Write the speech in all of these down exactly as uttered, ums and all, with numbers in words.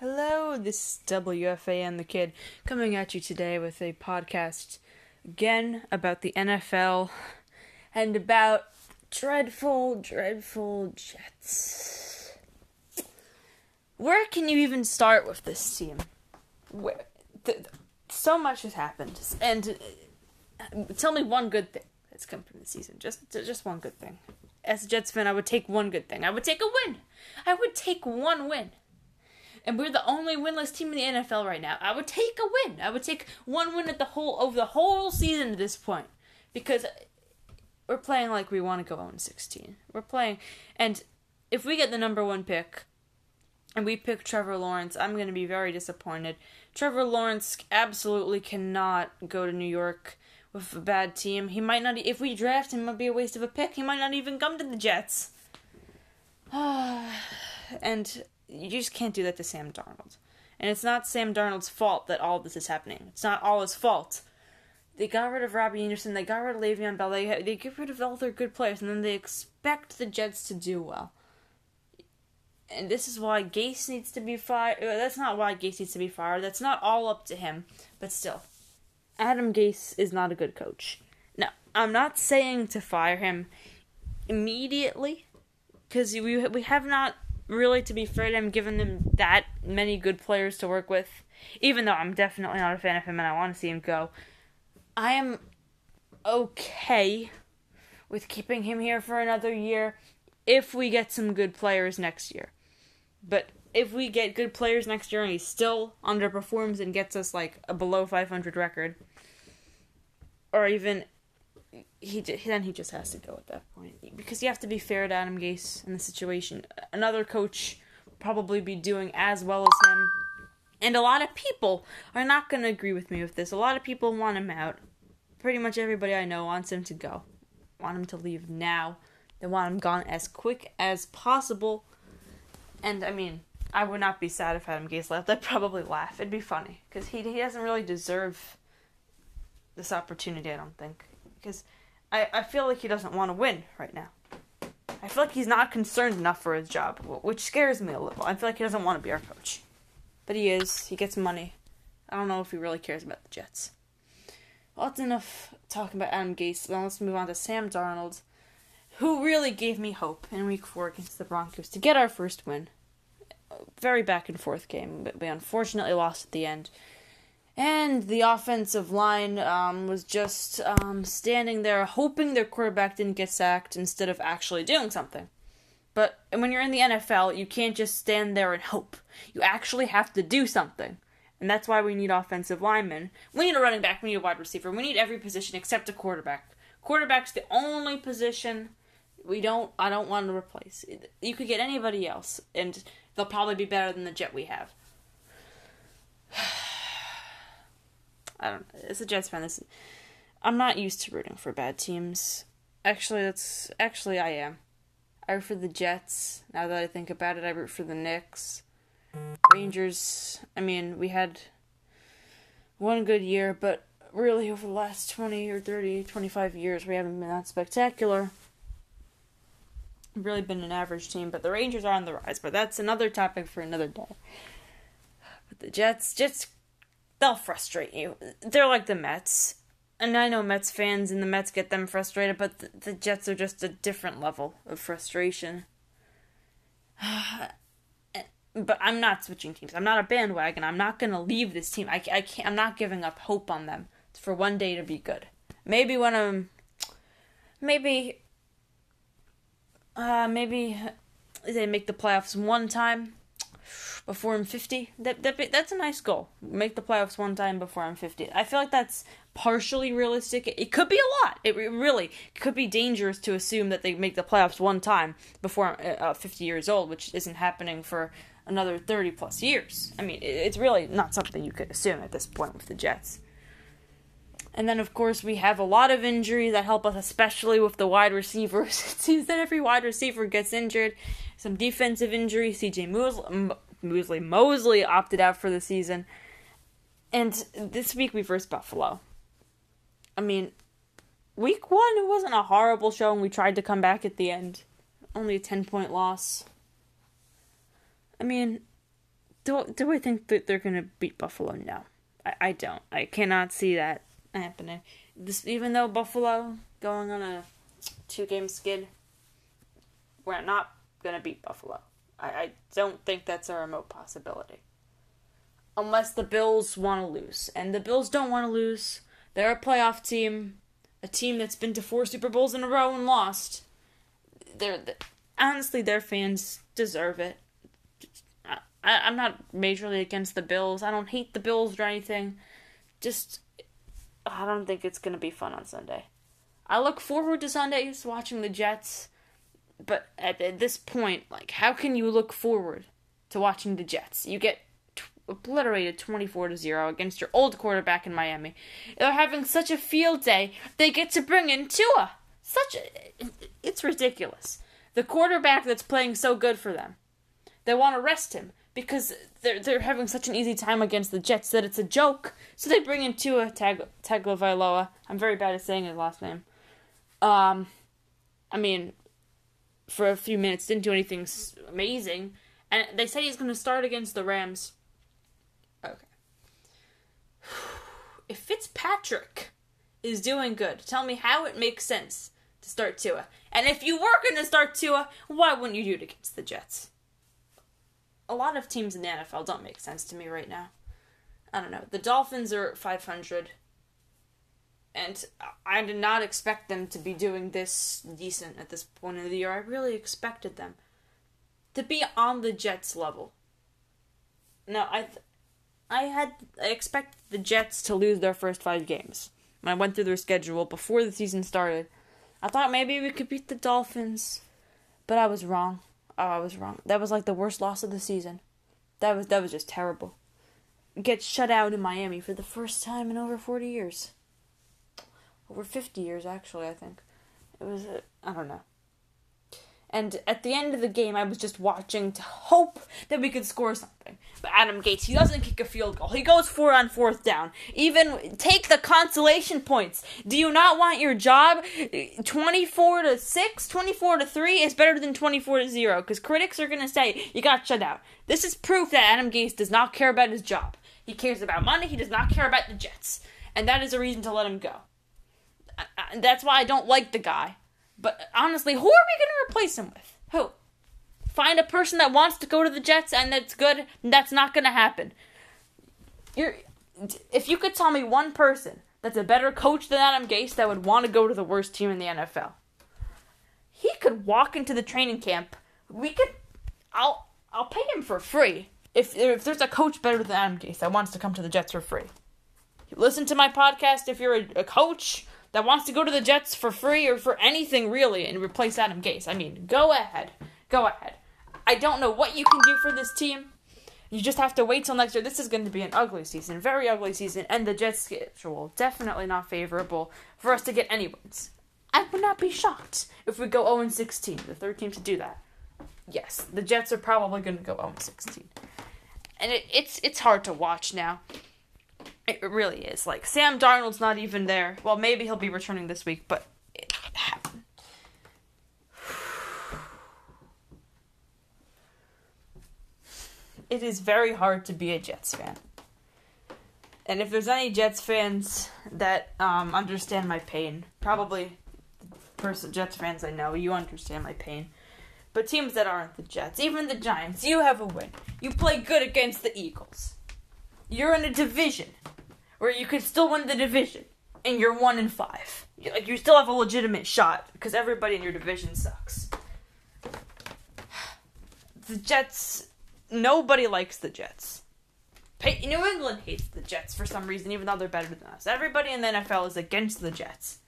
Hello, this is W F A N The Kid coming at you today with a podcast again about the N F L and about dreadful, dreadful Jets. Where can you even start with this team? Where, th- th- so much has happened, and uh, tell me one good thing that's come from the season. Just, just one good thing. As a Jets fan, I would take one good thing. I would take a win. I would take one win. And we're the only winless team in the N F L right now. I would take a win. I would take one win at the whole over the whole season at this point, because we're playing like we want to go oh and sixteen. We're playing, and if we get the number one pick, and we pick Trevor Lawrence, I'm going to be very disappointed. Trevor Lawrence absolutely cannot go to New York with a bad team. He might not. If we draft him, it might be a waste of a pick. He might not even come to the Jets. And you just can't do that to Sam Darnold. And it's not Sam Darnold's fault that all this is happening. It's not all his fault. They got rid of Robbie Anderson. They got rid of Le'Veon Bell. They, they get rid of all their good players. And then they expect the Jets to do well. And this is why Gase needs to be fired. That's not why Gase needs to be fired. That's not all up to him. But still, Adam Gase is not a good coach. Now, I'm not saying to fire him immediately, because we, we have not really, to be fair to him, given them that many good players to work with, even though I'm definitely not a fan of him and I want to see him go. I am okay with keeping him here for another year if we get some good players next year. But if we get good players next year and he still underperforms and gets us like a below five hundred record, or even He then he just has to go at that point, because you have to be fair to Adam Gase in the situation. Another coach will probably be doing as well as him, and a lot of people are not going to agree with me with this. A lot of people want him out. Pretty much everybody I know wants him to go, want him to leave now. They want him gone as quick as possible. And I mean, I would not be sad if Adam Gase left. I'd probably laugh. It'd be funny, because he he doesn't really deserve this opportunity, I don't think. Because I, I feel like he doesn't want to win right now. I feel like he's not concerned enough for his job, which scares me a little. I feel like he doesn't want to be our coach. But he is. He gets money. I don't know if he really cares about the Jets. Well, that's enough talking about Adam Gase. Now let's move on to Sam Darnold, who really gave me hope in week four against the Broncos to get our first win. Very back and forth game, but we unfortunately lost at the end. And the offensive line um, was just um, standing there hoping their quarterback didn't get sacked instead of actually doing something. But when you're in the N F L, you can't just stand there and hope. You actually have to do something. And that's why we need offensive linemen. We need a running back. We need a wide receiver. We need every position except a quarterback. Quarterback's the only position we don't. I don't want to replace. You could get anybody else, and they'll probably be better than the Jet we have. I don't know. As a Jets fan, this, I'm not used to rooting for bad teams. Actually, that's actually I am. I root for the Jets. Now that I think about it, I root for the Knicks, Rangers. I mean, we had one good year, but really over the last twenty or thirty, twenty-five years, we haven't been that spectacular. We've really been an average team, but the Rangers are on the rise. But that's another topic for another day. But the Jets, Jets. They'll frustrate you. They're like the Mets. And I know Mets fans, and the Mets get them frustrated, but the, the Jets are just a different level of frustration. But I'm not switching teams. I'm not a bandwagon. I'm not going to leave this team. I, I can't, I'm not giving up hope on them for one day to be good. Maybe when I'm... Maybe... Uh, maybe they make the playoffs one time before I'm fifty, that, that that's a nice goal. Make the playoffs one time before I'm fifty. I feel like that's partially realistic. It, it could be a lot. It, it really could be dangerous to assume that they make the playoffs one time before I'm uh, fifty years old, which isn't happening for another thirty-plus years. I mean, it, it's really not something you could assume at this point with the Jets. And then, of course, we have a lot of injuries that help us, especially with the wide receivers. It seems that every wide receiver gets injured. Some defensive injuries. C J. Mosley... M- Mosley Mosley opted out for the season. And this week we versed Buffalo. I mean, week one, it wasn't a horrible show, and we tried to come back at the end. Only a ten-point loss. I mean, do do I think that they're going to beat Buffalo? No. I, I don't. I cannot see that happening. This, even though Buffalo going on a two-game skid, we're not going to beat Buffalo. I, I don't think that's a remote possibility. Unless the Bills want to lose. And the Bills don't want to lose. They're a playoff team. A team that's been to four Super Bowls in a row and lost. They're, they're honestly, their fans deserve it. I, I'm not majorly against the Bills. I don't hate the Bills or anything. Just, I don't think it's going to be fun on Sunday. I look forward to Sundays watching the Jets. But at, at this point, like, how can you look forward to watching the Jets? You get t- obliterated twenty-four to zero against your old quarterback in Miami. They're having such a field day. They get to bring in Tua. Such a, it's ridiculous. The quarterback that's playing so good for them. They want to rest him because they're they're having such an easy time against the Jets that it's a joke. So they bring in Tua Tag Tagovailoa. I'm very bad at saying his last name. Um, I mean, for a few minutes, didn't do anything amazing. And they say he's going to start against the Rams. Okay. If Fitzpatrick is doing good, tell me how it makes sense to start Tua. And if you were going to start Tua, why wouldn't you do it against the Jets? A lot of teams in the N F L don't make sense to me right now. I don't know. The Dolphins are at five hundred. And I did not expect them to be doing this decent at this point of the year. I really expected them to be on the Jets level. Now, I th- I had I expected the Jets to lose their first five games. When I went through their schedule before the season started, I thought maybe we could beat the Dolphins, but I was wrong. Oh, I was wrong. That was like the worst loss of the season. That was that was just terrible. Get shut out in Miami for the first time in over forty years. Over fifty years, actually, I think. It was, a, I don't know. And at the end of the game, I was just watching to hope that we could score something. But Adam Gase, he doesn't kick a field goal. He goes four on fourth down. Even take the consolation points. Do you not want your job? twenty-four to six, twenty-four to three is better than twenty-four to zero. Because critics are going to say, you got shut out. This is proof that Adam Gase does not care about his job. He cares about money. He does not care about the Jets. And that is a reason to let him go. I, I, that's why I don't like the guy. But honestly, who are we going to replace him with? Who? Find a person that wants to go to the Jets and that's good. And that's not going to happen. You're, if you could tell me one person that's a better coach than Adam Gase that would want to go to the worst team in the N F L, he could walk into the training camp. We could. I'll I'll pay him for free. If if there's a coach better than Adam Gase that wants to come to the Jets for free, listen to my podcast. If you're a, a coach that wants to go to the Jets for free or for anything, really, and replace Adam Gase. I mean, go ahead. Go ahead. I don't know what you can do for this team. You just have to wait till next year. This is going to be an ugly season, very ugly season, and the Jets' schedule definitely not favorable for us to get any wins. I would not be shocked if we go oh and sixteen, the third team to do that. Yes, the Jets are probably going to go oh and sixteen. And it, it's it's hard to watch now. It really is. Like, Sam Darnold's not even there. Well, maybe he'll be returning this week, but it happened. It is very hard to be a Jets fan. And if there's any Jets fans that um, understand my pain, probably person, Jets fans I know, you understand my pain. But teams that aren't the Jets, even the Giants, you have a win. You play good against the Eagles. You're in a division where you could still win the division, and you're one in five. You, like, you still have a legitimate shot, because everybody in your division sucks. The Jets, nobody likes the Jets. New England hates the Jets for some reason, even though they're better than us. Everybody in the N F L is against the Jets.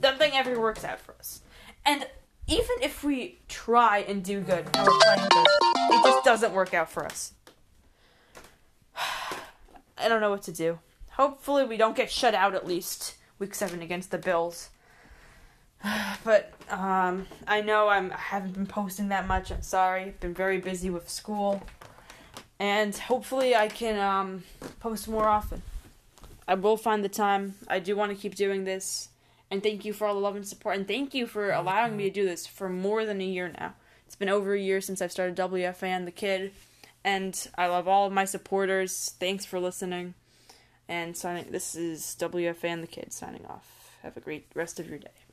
Nothing ever works out for us. And even if we try and do good, and we're playing good, it just doesn't work out for us. I don't know what to do. Hopefully we don't get shut out at least week seven against the Bills. But um, I know I'm, I haven't been posting that much. I'm sorry. I've been very busy with school. And hopefully I can um, post more often. I will find the time. I do want to keep doing this. And thank you for all the love and support. And thank you for allowing me to do this for more than a year now. It's been over a year since I've started W F A N The Kid. And I love all of my supporters. Thanks for listening. And signing. This is W F A N The Kid signing off. Have a great rest of your day.